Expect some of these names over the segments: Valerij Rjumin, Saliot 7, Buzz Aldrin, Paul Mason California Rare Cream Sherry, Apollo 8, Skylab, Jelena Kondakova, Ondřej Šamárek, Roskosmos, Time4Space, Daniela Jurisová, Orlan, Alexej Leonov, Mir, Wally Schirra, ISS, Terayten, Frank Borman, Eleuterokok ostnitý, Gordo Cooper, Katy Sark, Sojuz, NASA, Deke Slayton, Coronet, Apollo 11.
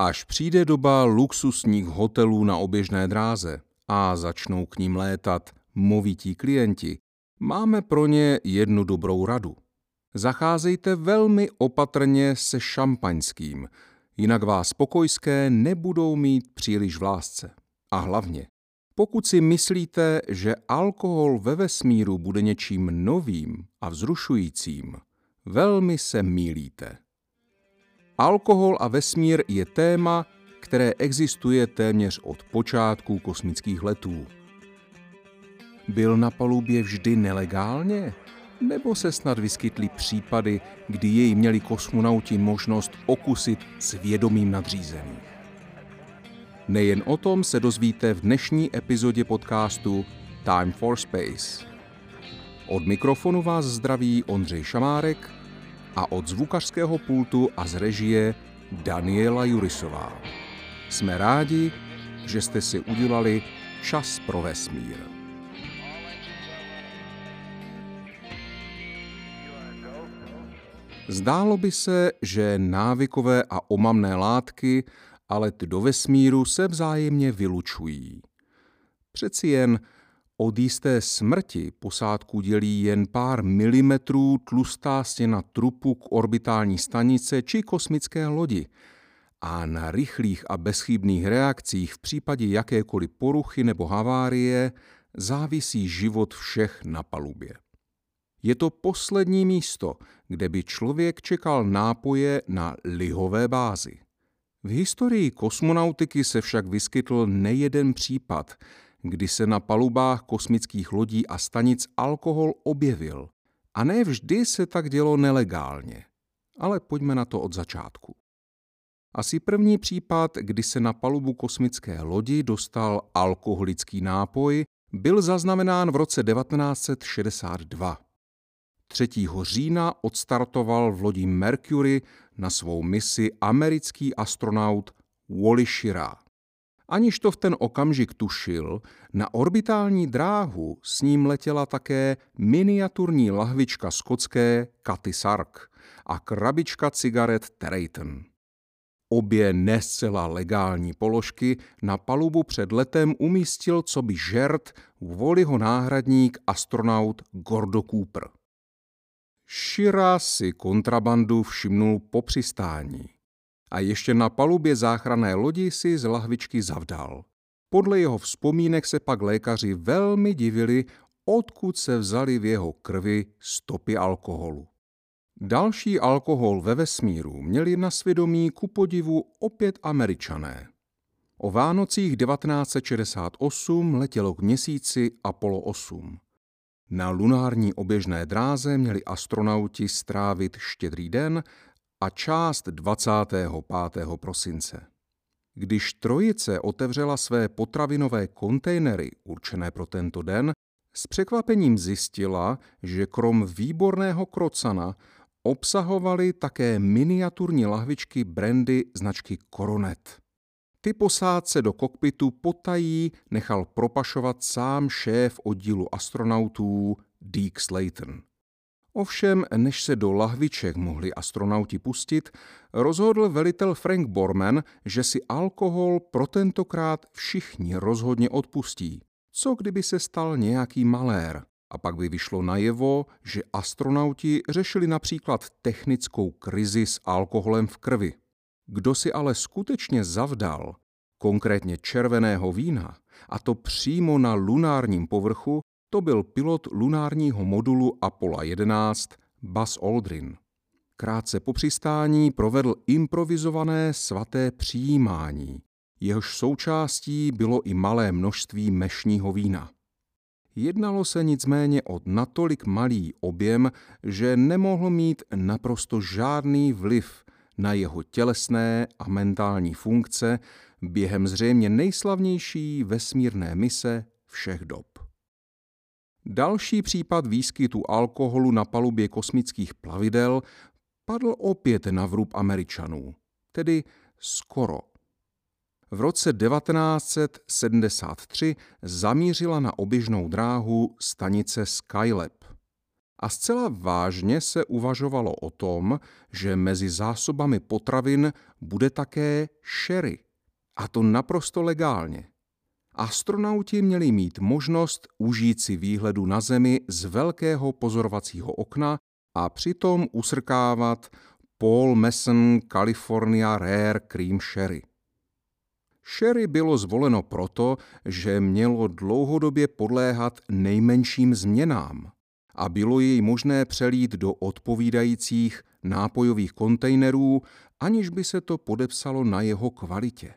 Až přijde doba luxusních hotelů na oběžné dráze a začnou k ním létat movití klienti, máme pro ně jednu dobrou radu. Zacházejte velmi opatrně se šampaňským, jinak vás pokojské nebudou mít příliš v lásce. A hlavně, pokud si myslíte, že alkohol ve vesmíru bude něčím novým a vzrušujícím, velmi se mýlíte. Alkohol a vesmír je téma, které existuje téměř od počátku kosmických letů. Byl na palubě vždy nelegálně? Nebo se snad vyskytly případy, kdy jej měli kosmonauti možnost okusit svědomím nadřízených? Nejen o tom se dozvíte v dnešní epizodě podcastu Time4Space. Od mikrofonu vás zdraví Ondřej Šamárek a od zvukařského pultu a z režie Daniela Jurisová. Jsme rádi, že jste si udělali čas pro vesmír. Zdálo by se, že návykové a omamné látky a lety do vesmíru se vzájemně vylučují. Přeci jen od jisté smrti posádku dělí jen pár milimetrů tlustá stěna trupu k orbitální stanice či kosmické lodi a na rychlých a bezchybných reakcích v případě jakékoliv poruchy nebo havárie závisí život všech na palubě. Je to poslední místo, kde by člověk čekal nápoje na lihové bázi. V historii kosmonautiky se však vyskytl nejeden případ, kdy se na palubách kosmických lodí a stanic alkohol objevil. A ne vždy se tak dělo nelegálně. Ale pojďme na to od začátku. Asi první případ, kdy se na palubu kosmické lodi dostal alkoholický nápoj, byl zaznamenán v roce 1962. 3. října odstartoval v lodi Mercury na svou misi americký astronaut Wally Schirra. Aniž to v ten okamžik tušil, na orbitální dráhu s ním letěla také miniaturní lahvička skotské Katy Sark a krabička cigaret Terayten. Obě ne zcela legální položky na palubu před letem umístil coby žert Wallyho náhradník astronaut Gordo Cooper. Schirra si kontrabandu všimnul po přistání a ještě na palubě záchranné lodi si z lahvičky zavdal. Podle jeho vzpomínek se pak lékaři velmi divili, odkud se vzaly v jeho krvi stopy alkoholu. Další alkohol ve vesmíru měli na svědomí kupodivu opět Američané. O Vánocích 1968 letělo k měsíci Apollo 8. Na lunární oběžné dráze měli astronauti strávit štědrý den a část 25. prosince. Když trojice otevřela své potravinové kontejnery určené pro tento den, s překvapením zjistila, že krom výborného krocana obsahovaly také miniaturní lahvičky brandy značky Coronet. Ty posádce do kokpitu potají nechal propašovat sám šéf oddílu astronautů Deke Slayton. Ovšem, než se do lahviček mohli astronauti pustit, rozhodl velitel Frank Borman, že si alkohol pro tentokrát všichni rozhodně odpustí. Co kdyby se stal nějaký malér? A pak by vyšlo najevo, že astronauti řešili například technickou krizi s alkoholem v krvi. Kdo si ale skutečně zavdal, konkrétně červeného vína, a to přímo na lunárním povrchu, to byl pilot lunárního modulu Apollo 11 Buzz Aldrin. Krátce po přistání provedl improvizované svaté přijímání, jehož součástí bylo i malé množství mešního vína. Jednalo se nicméně o natolik malý objem, že nemohl mít naprosto žádný vliv na jeho tělesné a mentální funkce během zřejmě nejslavnější vesmírné mise všech dob. Další případ výskytu alkoholu na palubě kosmických plavidel padl opět na vrub Američanů, tedy skoro. V roce 1973 zamířila na oběžnou dráhu stanice Skylab. a zcela vážně se uvažovalo o tom, že mezi zásobami potravin bude také sherry. A to naprosto legálně. Astronauti měli mít možnost užít si výhledu na Zemi z velkého pozorovacího okna a přitom usrkávat Paul Mason California Rare Cream Sherry. Sherry bylo zvoleno proto, že mělo dlouhodobě podléhat nejmenším změnám a bylo jej možné přelít do odpovídajících nápojových kontejnerů, aniž by se to podepsalo na jeho kvalitě.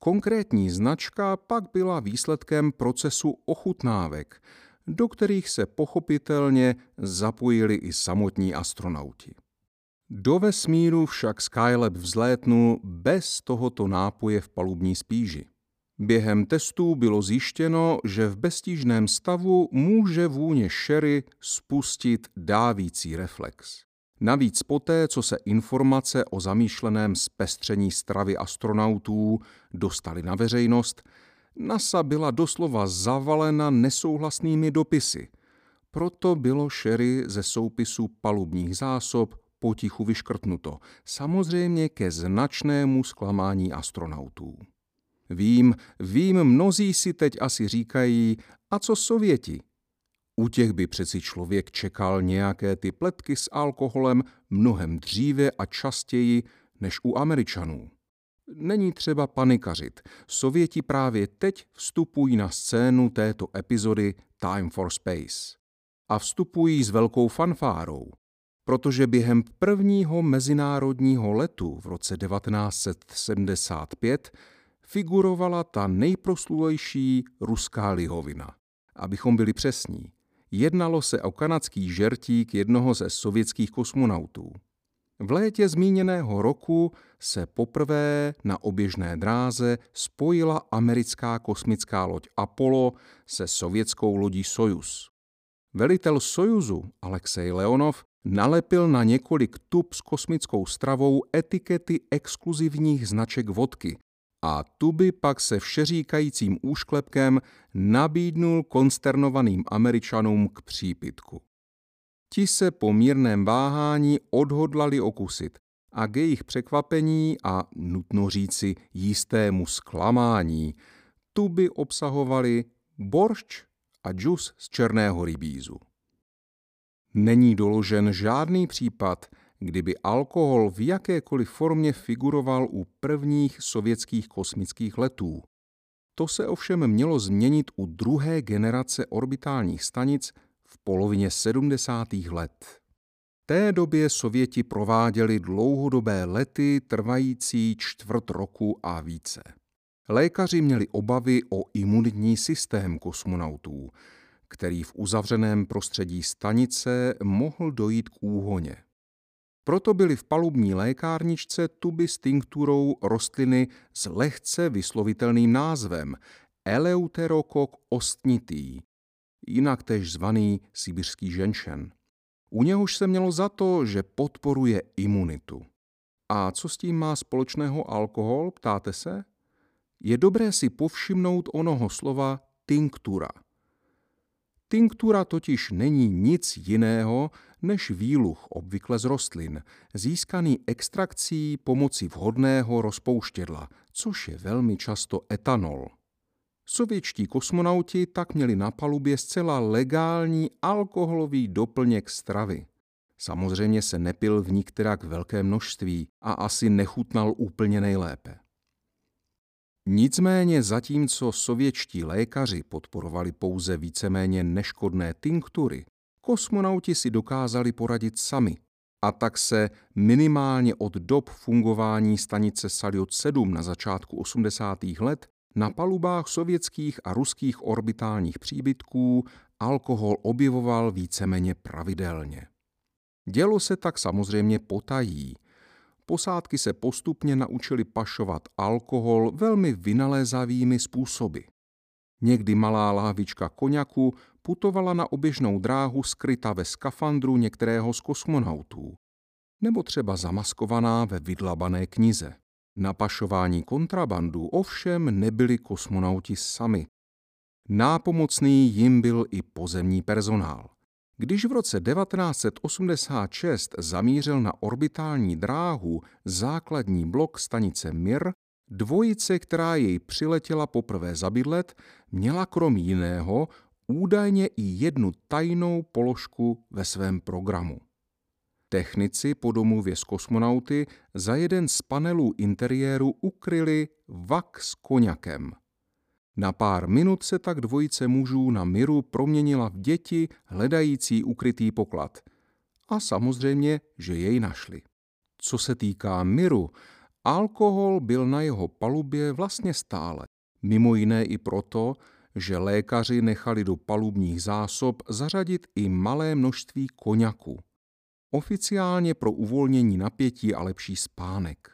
Konkrétní značka pak byla výsledkem procesu ochutnávek, do kterých se pochopitelně zapojili i samotní astronauti. Do vesmíru však Skylab vzlétnul bez tohoto nápoje v palubní spíži. Během testů bylo zjištěno, že v beztížném stavu může vůně sherry spustit dávící reflex. Navíc poté, co se informace o zamýšleném zpestření stravy astronautů dostaly na veřejnost, NASA byla doslova zavalena nesouhlasnými dopisy. Proto bylo sherry ze soupisu palubních zásob potichu vyškrtnuto, samozřejmě ke značnému zklamání astronautů. Vím, mnozí si teď asi říkají, a co Sověti? U těch by přeci člověk čekal nějaké ty pletky s alkoholem mnohem dříve a častěji než u Američanů. Není třeba panikařit. Sověti právě teď vstupují na scénu této epizody Time4Space. A vstupují s velkou fanfárou, protože během prvního mezinárodního letu v roce 1975 figurovala ta nejproslulejší ruská lihovina. Abychom byli přesní, jednalo se o kanadský žertík jednoho ze sovětských kosmonautů. V létě zmíněného roku se poprvé na oběžné dráze spojila americká kosmická loď Apollo se sovětskou lodí Sojuz. Velitel Sojuzu Alexej Leonov nalepil na několik tub s kosmickou stravou etikety exkluzivních značek vodky a tuby pak se všeříkajícím úšklepkem nabídnul konsternovaným Američanům k přípitku. Ti se po mírném váhání odhodlali okusit a k jejich překvapení a, nutno říci, jistému zklamání, tuby obsahovaly boršč a džus z černého rybízu. Není doložen žádný případ, kdyby alkohol v jakékoliv formě figuroval u prvních sovětských kosmických letů. To se ovšem mělo změnit u druhé generace orbitálních stanic v polovině 70. let. V té době Sověti prováděli dlouhodobé lety trvající čtvrt roku a více. Lékaři měli obavy o imunitní systém kosmonautů, který v uzavřeném prostředí stanice mohl dojít k úhoně. Proto byly v palubní lékárničce tuby s tinkturou rostliny s lehce vyslovitelným názvem Eleuterokok ostnitý, jinak též zvaný sibirský ženšen. U něhož se mělo za to, že podporuje imunitu. A co s tím má společného alkohol, ptáte se? Je dobré si povšimnout onoho slova tinktura. Tinktura totiž není nic jiného než výluch, obvykle z rostlin, získaný extrakcí pomocí vhodného rozpouštědla, což je velmi často etanol. Sovětští kosmonauti tak měli na palubě zcela legální alkoholový doplněk stravy. Samozřejmě se nepil v nikterak velké množství a asi nechutnal úplně nejlépe. Nicméně zatímco sovětští lékaři podporovali pouze víceméně neškodné tinktury, kosmonauti si dokázali poradit sami a tak se minimálně od dob fungování stanice Saliot 7 na začátku 80. let na palubách sovětských a ruských orbitálních příbytků alkohol objevoval víceméně pravidelně. Dělo se tak samozřejmě potají. Posádky se postupně naučily pašovat alkohol velmi vynalézavými způsoby. Někdy malá láhvička koňaku putovala na oběžnou dráhu skryta ve skafandru některého z kosmonautů, nebo třeba zamaskovaná ve vydlabané knize. Na pašování kontrabandu ovšem nebyli kosmonauti sami. Nápomocný jim byl i pozemní personál. Když v roce 1986 zamířil na orbitální dráhu základní blok stanice Mir, dvojice, která jej přiletěla poprvé za bydlet, měla krom jiného údajně i jednu tajnou položku ve svém programu. Technici po domluvě s kosmonauty za jeden z panelů interiéru ukryli vak s koněkem. Na pár minut se tak dvojice mužů na Miru proměnila v děti hledající ukrytý poklad. A samozřejmě, že jej našli. Co se týká Miru, alkohol byl na jeho palubě vlastně stále. Mimo jiné i proto, že lékaři nechali do palubních zásob zařadit i malé množství koněku. Oficiálně pro uvolnění napětí a lepší spánek.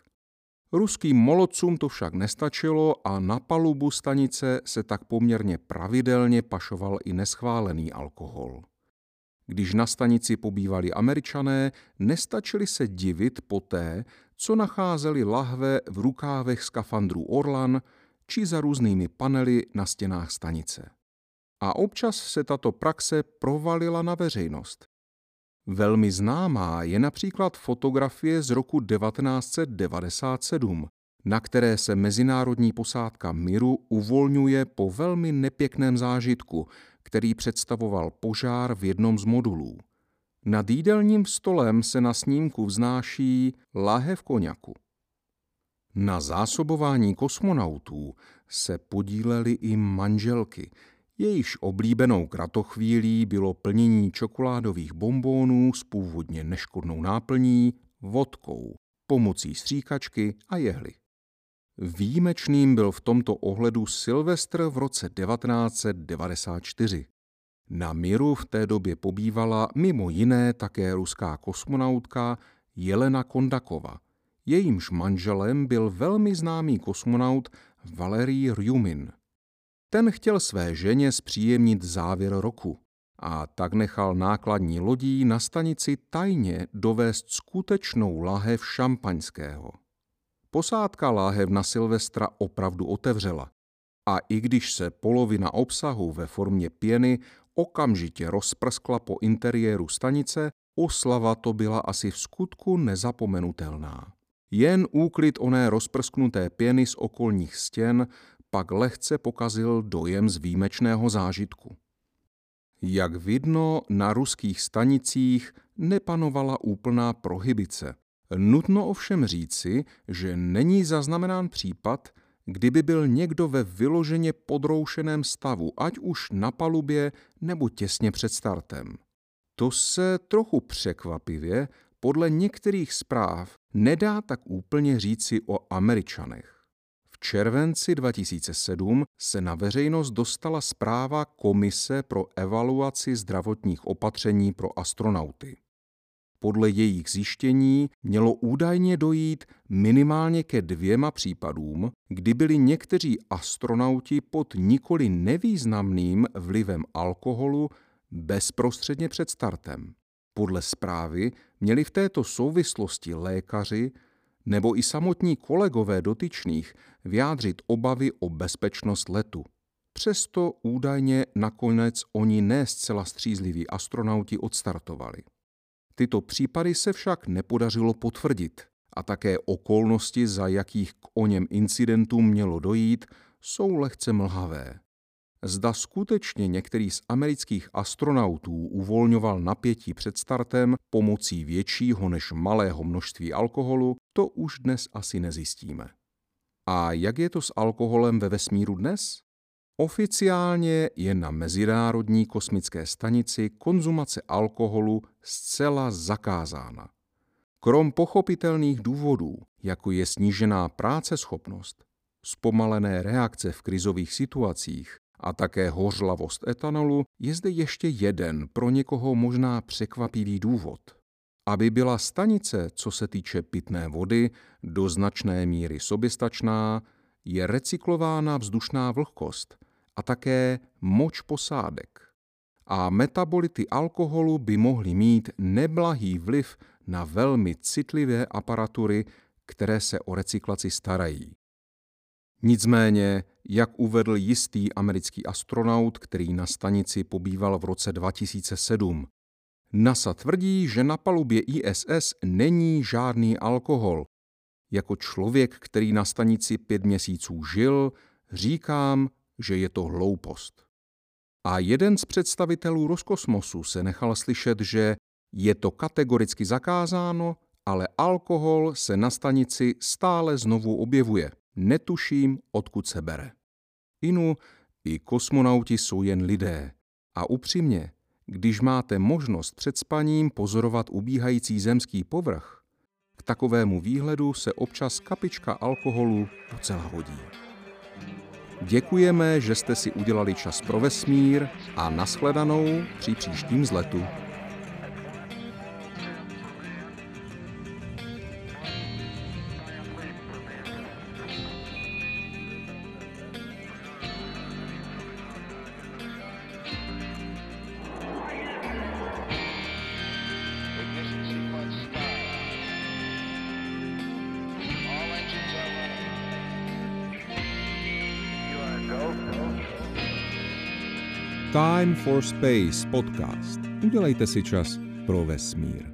Ruským molodcům to však nestačilo a na palubu stanice se tak poměrně pravidelně pašoval i neschválený alkohol. Když na stanici pobývali Američané, nestačili se divit poté, co nacházeli lahve v rukávech skafandrů Orlan či za různými panely na stěnách stanice. A občas se tato praxe provalila na veřejnost. Velmi známá je například fotografie z roku 1997, na které se mezinárodní posádka Miru uvolňuje po velmi nepěkném zážitku, který představoval požár v jednom z modulů. Nad jídelním stolem se na snímku vznáší lahev koněku. Na zásobování kosmonautů se podílely i manželky, jejíž oblíbenou kratochvílí bylo plnění čokoládových bombónů s původně neškodnou náplní, vodkou, pomocí stříkačky a jehly. Výjimečným byl v tomto ohledu Silvestr v roce 1994. Na Miru v té době pobývala mimo jiné také ruská kosmonautka Jelena Kondakova. Jejímž manželem byl velmi známý kosmonaut Valerij Rjumin. Ten chtěl své ženě zpříjemnit závěr roku a tak nechal nákladní lodí na stanici tajně dovést skutečnou láhev šampaňského. Posádka láhev na Silvestra opravdu otevřela a i když se polovina obsahu ve formě pěny okamžitě rozprskla po interiéru stanice, oslava to byla asi v skutku nezapomenutelná. Jen úklid oné rozprsknuté pěny z okolních stěn pak lehce pokazil dojem z výjimečného zážitku. Jak vidno, na ruských stanicích nepanovala úplná prohibice. Nutno ovšem říci, že není zaznamenán případ, kdyby byl někdo ve vyloženě podroušeném stavu, ať už na palubě nebo těsně před startem. To se trochu překvapivě podle některých zpráv nedá tak úplně říci o Američanech. V červenci 2007 se na veřejnost dostala zpráva Komise pro evaluaci zdravotních opatření pro astronauty. Podle jejich zjištění mělo údajně dojít minimálně ke 2 případům, kdy byli někteří astronauti pod nikoli nevýznamným vlivem alkoholu bezprostředně před startem. Podle zprávy měli v této souvislosti lékaři nebo i samotní kolegové dotyčných vyjádřit obavy o bezpečnost letu. Přesto údajně nakonec oni ne zcela střízliví astronauti odstartovali. Tyto případy se však nepodařilo potvrdit a také okolnosti, za jakých k oněm incidentům mělo dojít, jsou lehce mlhavé. Zda skutečně některý z amerických astronautů uvolňoval napětí před startem pomocí většího než malého množství alkoholu, to už dnes asi nezjistíme. A jak je to s alkoholem ve vesmíru dnes? Oficiálně je na Mezinárodní kosmické stanici konzumace alkoholu zcela zakázána. Krom pochopitelných důvodů, jako je snížená práceschopnost, zpomalené reakce v krizových situacích, a také hořlavost etanolu, je zde ještě jeden pro někoho možná překvapivý důvod. Aby byla stanice, co se týče pitné vody, do značné míry soběstačná, je recyklována vzdušná vlhkost a také moč posádek. A metabolity alkoholu by mohly mít neblahý vliv na velmi citlivé aparatury, které se o recyklaci starají. Nicméně, jak uvedl jistý americký astronaut, který na stanici pobýval v roce 2007, NASA tvrdí, že na palubě ISS není žádný alkohol. Jako člověk, který na stanici 5 měsíců žil, říkám, že je to hloupost. A jeden z představitelů Roskosmosu se nechal slyšet, že je to kategoricky zakázáno, ale alkohol se na stanici stále znovu objevuje. Netuším, odkud se bere. Inu, i kosmonauti jsou jen lidé. A upřímně, když máte možnost před spaním pozorovat ubíhající zemský povrch, k takovému výhledu se občas kapička alkoholu docela hodí. Děkujeme, že jste si udělali čas pro vesmír a nashledanou při příštím vzletu. Time for Space podcast. Udělejte si čas pro vesmír.